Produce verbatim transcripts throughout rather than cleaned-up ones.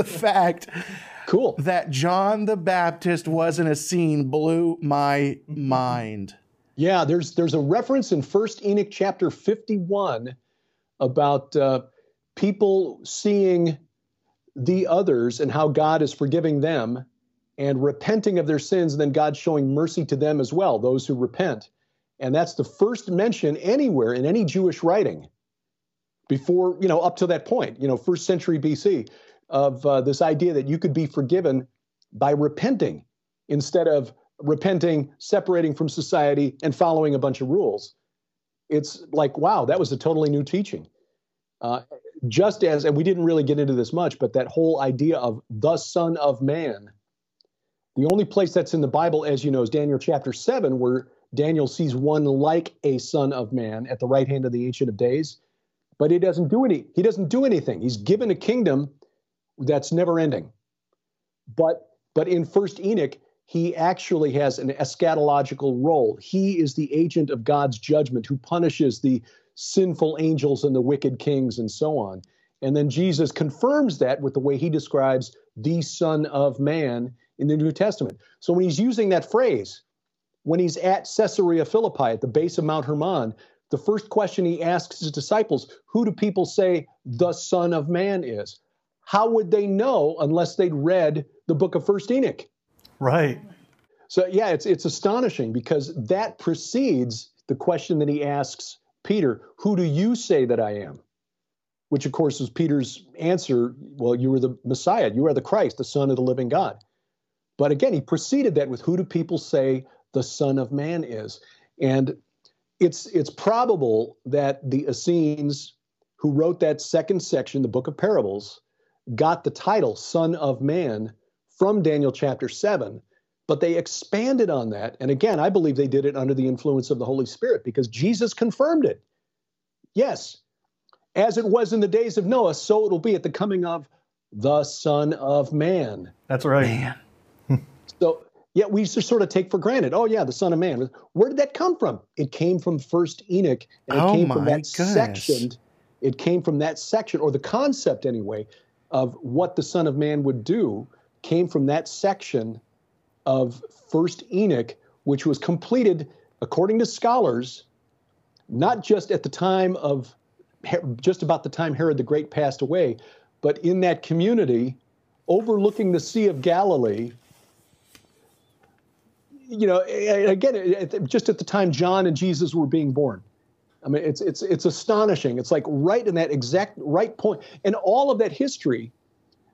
the fact cool. that John the Baptist was an Essene blew my mind. Yeah, there's there's a reference in First Enoch chapter fifty-one about uh, people seeing the others and how God is forgiving them and repenting of their sins, and then God showing mercy to them as well, those who repent. And that's the first mention anywhere in any Jewish writing before, you know, up to that point, you know, first century B C, of uh, this idea that you could be forgiven by repenting instead of repenting, separating from society, and following a bunch of rules. It's like, wow, that was a totally new teaching. Uh, just as, and we didn't really get into this much, but that whole idea of the Son of Man, the only place that's in the Bible, as you know, is Daniel chapter seven, where Daniel sees one like a son of man at the right hand of the Ancient of Days, but he doesn't do any, he doesn't do anything. He's given a kingdom that's never ending. But, but in First Enoch, he actually has an eschatological role. He is the agent of God's judgment who punishes the sinful angels and the wicked kings and so on. And then Jesus confirms that with the way he describes the Son of Man in the New Testament. So when he's using that phrase, when he's at Caesarea Philippi, at the base of Mount Hermon, the first question he asks his disciples, who do people say the Son of Man is? How would they know unless they'd read the book of First Enoch? Right. So, yeah, it's, it's astonishing because that precedes the question that he asks Peter, who do you say that I am? Which, of course, is Peter's answer, well, you were the Messiah, you are the Christ, the Son of the living God. But again, he preceded that with who do people say the Son of Man is. And it's it's probable that the Essenes who wrote that second section, the Book of Parables, got the title Son of Man from Daniel chapter seven, but they expanded on that. And again, I believe they did it under the influence of the Holy Spirit because Jesus confirmed it. Yes, as it was in the days of Noah, so it'll be at the coming of the Son of Man. That's right. Man. So... yet we just sort of take for granted, oh, yeah, the Son of Man. Where did that come from? It came from First Enoch, and it oh came from that section. It came from that section, or the concept anyway, of what the Son of Man would do came from that section of First Enoch, which was completed, according to scholars, not just at the time of, just about the time Herod the Great passed away, but in that community, overlooking the Sea of Galilee. You know, again, just at the time John and Jesus were being born. I mean, it's it's it's astonishing. It's like right in that exact right point. And all of that history,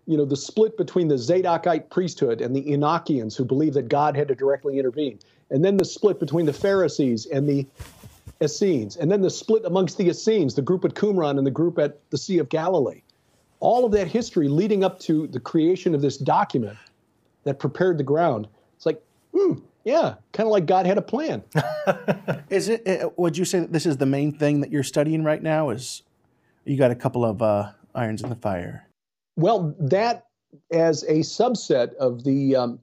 you know, the split between the Zadokite priesthood and the Enochians who believed that God had to directly intervene, and then the split between the Pharisees and the Essenes, and then the split amongst the Essenes, the group at Qumran and the group at the Sea of Galilee. All of that history leading up to the creation of this document that prepared the ground. It's like, hmm. Yeah, kind of like God had a plan. Is it? Would you say that this is the main thing that you're studying right now? Is you got a couple of uh, irons in the fire? Well, that as a subset of the um,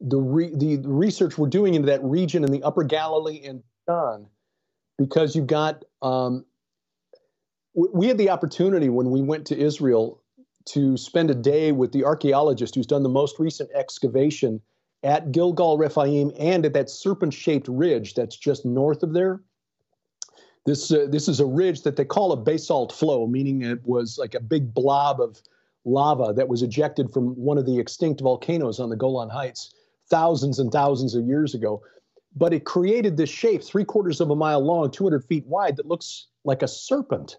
the re the research we're doing into that region in the Upper Galilee and Bashan, because you've got um, we had the opportunity when we went to Israel to spend a day with the archaeologist who's done the most recent excavation at Gilgal Rephaim and at that serpent-shaped ridge that's just north of there. This, uh, this is a ridge that they call a basalt flow, meaning it was like a big blob of lava that was ejected from one of the extinct volcanoes on the Golan Heights thousands and thousands of years ago. But it created this shape, three-quarters of a mile long, two hundred feet wide, that looks like a serpent.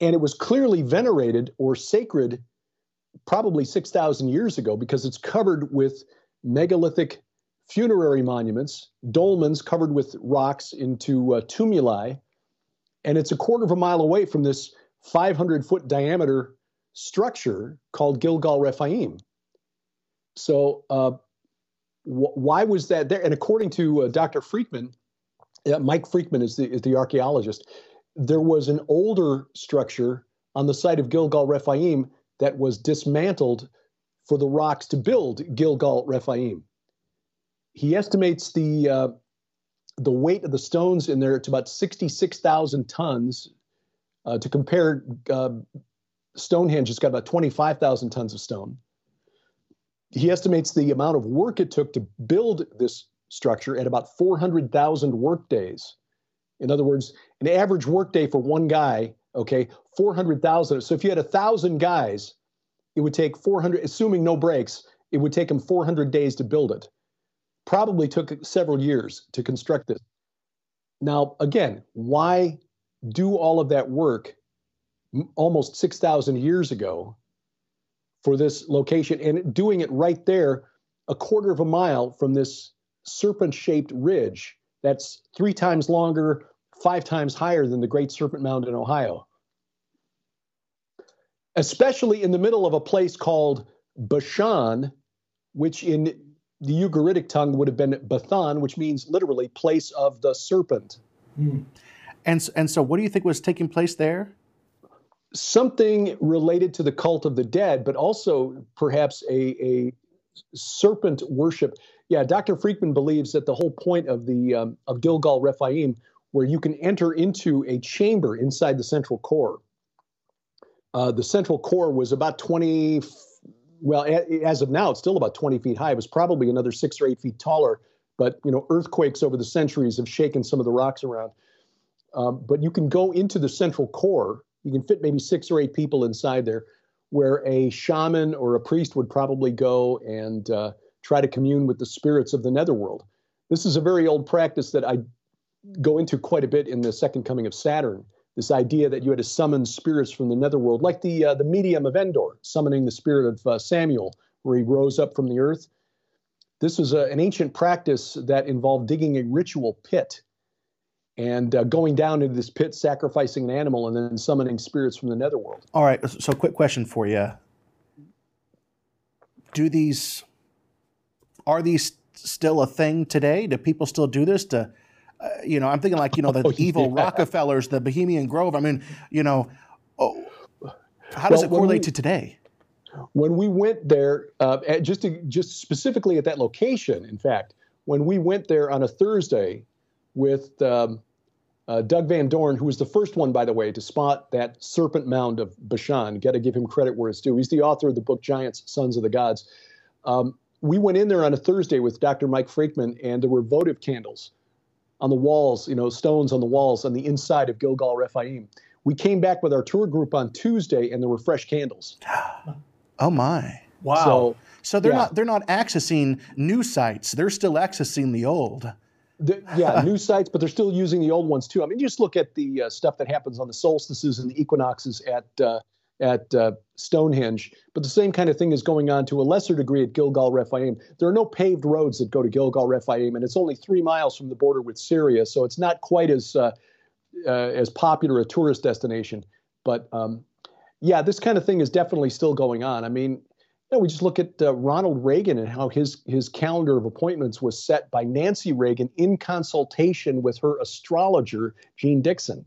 And it was clearly venerated or sacred probably six thousand years ago because it's covered with megalithic funerary monuments, dolmens covered with rocks into uh, tumuli, and it's a quarter of a mile away from this five hundred foot diameter structure called Gilgal Rephaim. So uh, wh why was that there? And according to uh, Doctor Freikman, uh, Mike Freikman is the, is the archaeologist, there was an older structure on the site of Gilgal Rephaim that was dismantled for the rocks to build Gilgal Rephaim. He estimates the uh, the weight of the stones in there to about sixty-six thousand tons. Uh, to compare, uh, Stonehenge has got about twenty-five thousand tons of stone. He estimates the amount of work it took to build this structure at about four hundred thousand workdays. In other words, an average workday for one guy, okay, four hundred thousand. So if you had one thousand guys, it would take four hundred, assuming no breaks, it would take them four hundred days to build it. Probably took several years to construct this. Now, again, why do all of that work almost six thousand years ago for this location, and doing it right there a quarter of a mile from this serpent-shaped ridge that's three times longer, five times higher than the Great Serpent Mound in Ohio? Especially in the middle of a place called Bashan, which in the Ugaritic tongue would have been Bethan, which means literally place of the serpent. Mm. And, and so what do you think was taking place there? Something related to the cult of the dead, but also perhaps a, a serpent worship. Yeah, Doctor Freikman believes that the whole point of the um, of Gilgal Rephaim, where you can enter into a chamber inside the central core. Uh, the central core was about twenty, well, a, as of now, it's still about twenty feet high. It was probably another six or eight feet taller, but you know, earthquakes over the centuries have shaken some of the rocks around. Um, but you can go into the central core. You can fit maybe six or eight people inside there, where a shaman or a priest would probably go and uh, try to commune with the spirits of the netherworld. This is a very old practice that I go into quite a bit in the Second Coming of Saturn, this idea that you had to summon spirits from the netherworld, like the, uh, the medium of Endor, summoning the spirit of uh, Samuel, where he rose up from the earth. This is a, an ancient practice that involved digging a ritual pit and uh, going down into this pit, sacrificing an animal, and then summoning spirits from the netherworld. All right, so quick question for you. Do these, are these still a thing today? Do people still do this? To, uh, you know, I'm thinking like, you know, the oh, evil yeah. Rockefellers, the Bohemian Grove. I mean, you know, oh, how does well, it correlate we, to today? When we went there, uh, at just, to, just specifically at that location, in fact, when we went there on a Thursday with... Um, Uh, Doug Van Dorn, who was the first one, by the way, to spot that serpent mound of Bashan. Got to give him credit where it's due. He's the author of the book Giants, Sons of the Gods. Um, we went in there on a Thursday with Doctor Mike Freikman, and there were votive candles on the walls, you know, stones on the walls on the inside of Gilgal Rephaim. We came back with our tour group on Tuesday, and there were fresh candles. Oh, my. Wow. So, so they're, yeah. not, they're not accessing new sites. They're still accessing the old. The, yeah, new sites, but they're still using the old ones too. I mean, just look at the uh, stuff that happens on the solstices and the equinoxes at uh, at uh, Stonehenge. But the same kind of thing is going on to a lesser degree at Gilgal Rephaim. There are no paved roads that go to Gilgal Rephaim, and it's only three miles from the border with Syria, so it's not quite as uh, uh, as popular a tourist destination. But um, yeah, this kind of thing is definitely still going on. I mean, you know, we just look at uh, Ronald Reagan and how his, his calendar of appointments was set by Nancy Reagan in consultation with her astrologer, Jeane Dixon,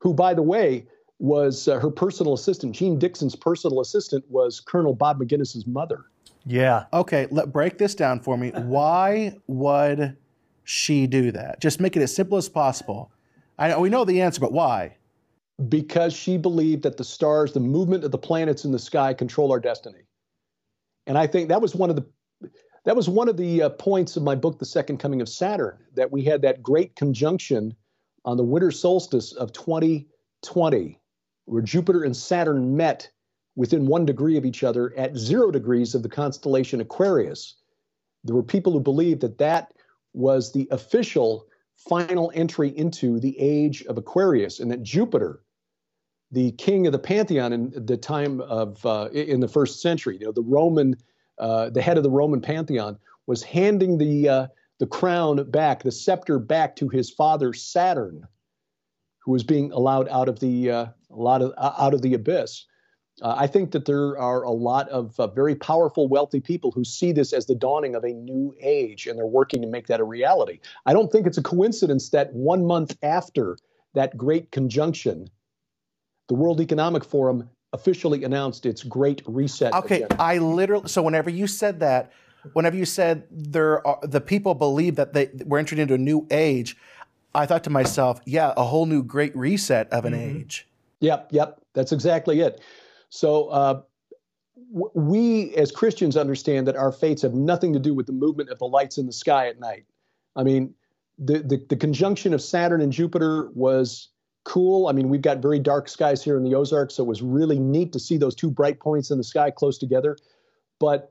who, by the way, was uh, her personal assistant. Jeane Dixon's personal assistant was Colonel Bob McGinnis's mother. Yeah. Okay, let, break this down for me. Why would she do that? Just make it as simple as possible. I, we know the answer, but why? Because she believed that the stars, the movement of the planets in the sky, control our destiny. And I think that was one of the, that was one of the uh, points of my book, The Second Coming of Saturn, that we had that great conjunction on the winter solstice of twenty twenty, where Jupiter and Saturn met within one degree of each other at zero degrees of the constellation Aquarius. There were people who believed that that was the official final entry into the age of Aquarius, and that Jupiter, the king of the pantheon in the time of uh, in the first century, you know, the Roman, uh, the head of the Roman pantheon, was handing the uh, the crown back, the scepter back to his father Saturn, who was being allowed out of the uh, a lot of uh, out of the abyss. Uh, I think that there are a lot of uh, very powerful, wealthy people who see this as the dawning of a new age, and they're working to make that a reality. I don't think it's a coincidence that one month after that great conjunction, the World Economic Forum officially announced its Great Reset. Okay, agenda. I literally, so whenever you said that, whenever you said there are, the people believe that they we're entered into a new age, I thought to myself, yeah, a whole new Great Reset of an mm-hmm. age. Yep, yep. That's exactly it. So uh, w we as Christians understand that our fates have nothing to do with the movement of the lights in the sky at night. I mean, the, the, the conjunction of Saturn and Jupiter was cool. I mean, we've got very dark skies here in the Ozarks, so it was really neat to see those two bright points in the sky close together. But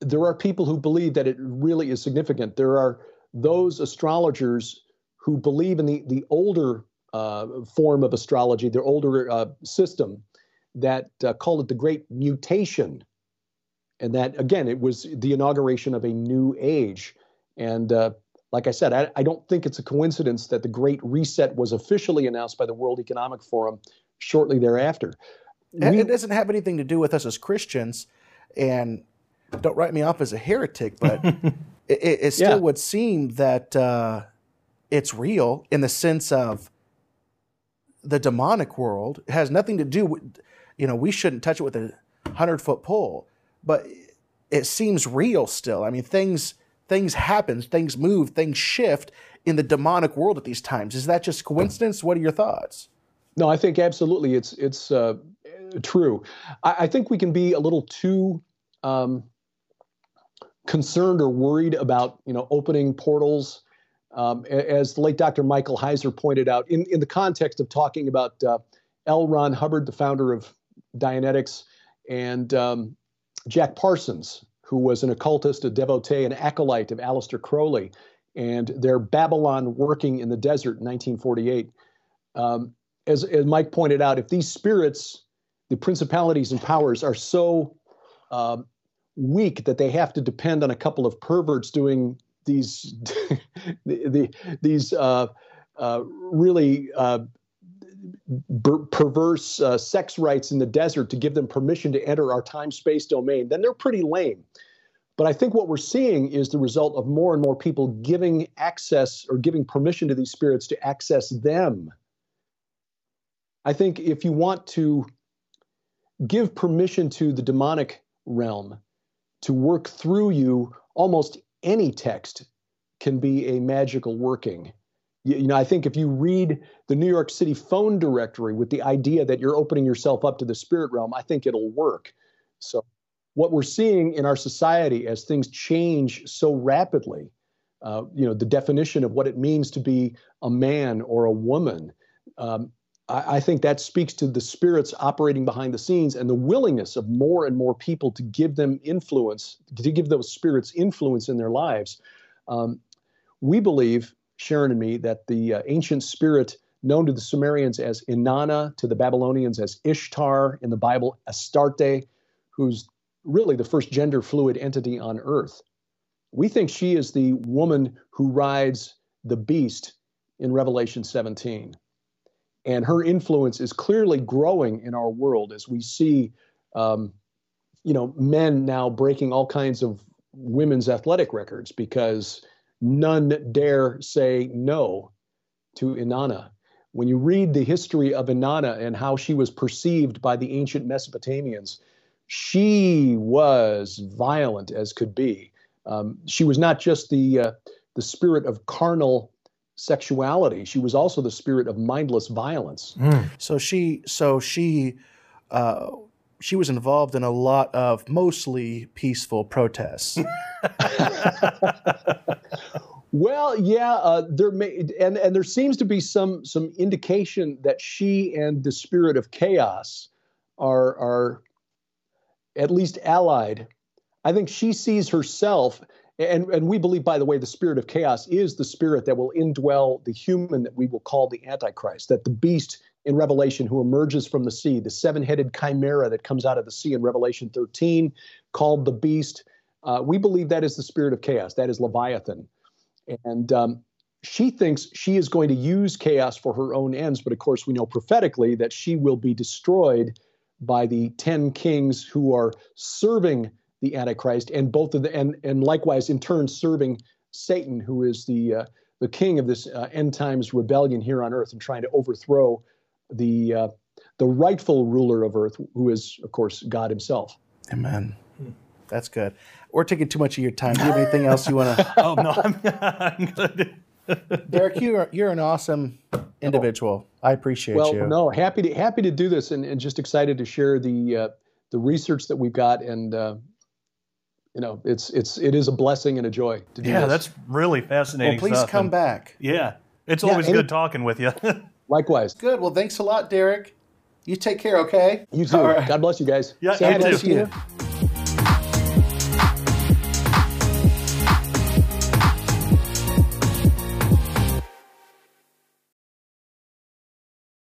there are people who believe that it really is significant. There are those astrologers who believe in the, the older uh, form of astrology, their older uh, system, that uh, called it the Great Mutation. And that, again, it was the inauguration of a new age. And uh, like I said, I, I don't think it's a coincidence that the Great Reset was officially announced by the World Economic Forum shortly thereafter. And we, it doesn't have anything to do with us as Christians, and don't write me off as a heretic, but it, it still yeah. would seem that uh, it's real in the sense of the demonic world. It has nothing to do with, you know, we shouldn't touch it with a hundred-foot pole, but it seems real still. I mean, things... Things happen, things move, things shift in the demonic world at these times. Is that just coincidence? What are your thoughts? No, I think absolutely it's it's uh, true. I, I think we can be a little too um, concerned or worried about you know opening portals, um, as the late Doctor Michael Heiser pointed out in in the context of talking about uh, L. Ron Hubbard, the founder of Dianetics, and um, Jack Parsons, who was an occultist, a devotee, an acolyte of Aleister Crowley, and their Babylon Working in the Desert in nineteen forty-eight. Um, as, as Mike pointed out, if these spirits, the principalities and powers, are so um, weak that they have to depend on a couple of perverts doing these, the, the, these uh, uh, really uh, perverse uh, sex rites in the desert to give them permission to enter our time-space domain, then they're pretty lame. But I think what we're seeing is the result of more and more people giving access or giving permission to these spirits to access them. I think if you want to give permission to the demonic realm to work through you, almost any text can be a magical working. You know, I think if you read the New York City phone directory with the idea that you're opening yourself up to the spirit realm, I think it'll work. So what we're seeing in our society as things change so rapidly, uh, you know, the definition of what it means to be a man or a woman, um, I, I think that speaks to the spirits operating behind the scenes and the willingness of more and more people to give them influence, to give those spirits influence in their lives. Um, we believe, Sharon and me, that the uh, ancient spirit known to the Sumerians as Inanna, to the Babylonians as Ishtar, in the Bible Astarte, who's really the first gender-fluid entity on earth. We think she is the woman who rides the beast in Revelation seventeen. And her influence is clearly growing in our world as we see um, you know, men now breaking all kinds of women's athletic records because none dare say no to Inanna. When you read the history of Inanna and how she was perceived by the ancient Mesopotamians, she was violent as could be. Um, she was not just the, uh, the spirit of carnal sexuality. She was also the spirit of mindless violence. Mm. So she, so she, uh, she was involved in a lot of mostly peaceful protests. Well, yeah, uh, there may, and and there seems to be some some indication that she and the spirit of chaos are are at least allied. I think she sees herself, and and we believe, by the way, the spirit of chaos is the spirit that will indwell the human that we will call the Antichrist, that the beast in Revelation who emerges from the sea, the seven-headed chimera that comes out of the sea in Revelation thirteen, called the beast. Uh, we believe that is the spirit of chaos. That is Leviathan. And um, she thinks she is going to use chaos for her own ends. But of course, we know prophetically that she will be destroyed by the ten kings who are serving the Antichrist, and both of the, and, and likewise in turn serving Satan, who is the, uh, the king of this uh, end times rebellion here on earth and trying to overthrow the, uh, the rightful ruler of earth, who is, of course, God himself. Amen. That's good. We're taking too much of your time. Do you have anything else you want to? Oh, no, I'm, I'm good. Derek, you're, you're an awesome individual. Oh. I appreciate well, you. Well, no, happy to happy to do this, and, and just excited to share the uh, the research that we've got, and uh, you know, it's it's it is a blessing and a joy to do yeah, this. Yeah, that's really fascinating. Well, please stuff. come and, back. Yeah, it's yeah, always good it, talking with you. Likewise. Good. Well, thanks a lot, Derek. You take care, okay? You too. Right. God bless you guys. Yeah, Say you too. To you.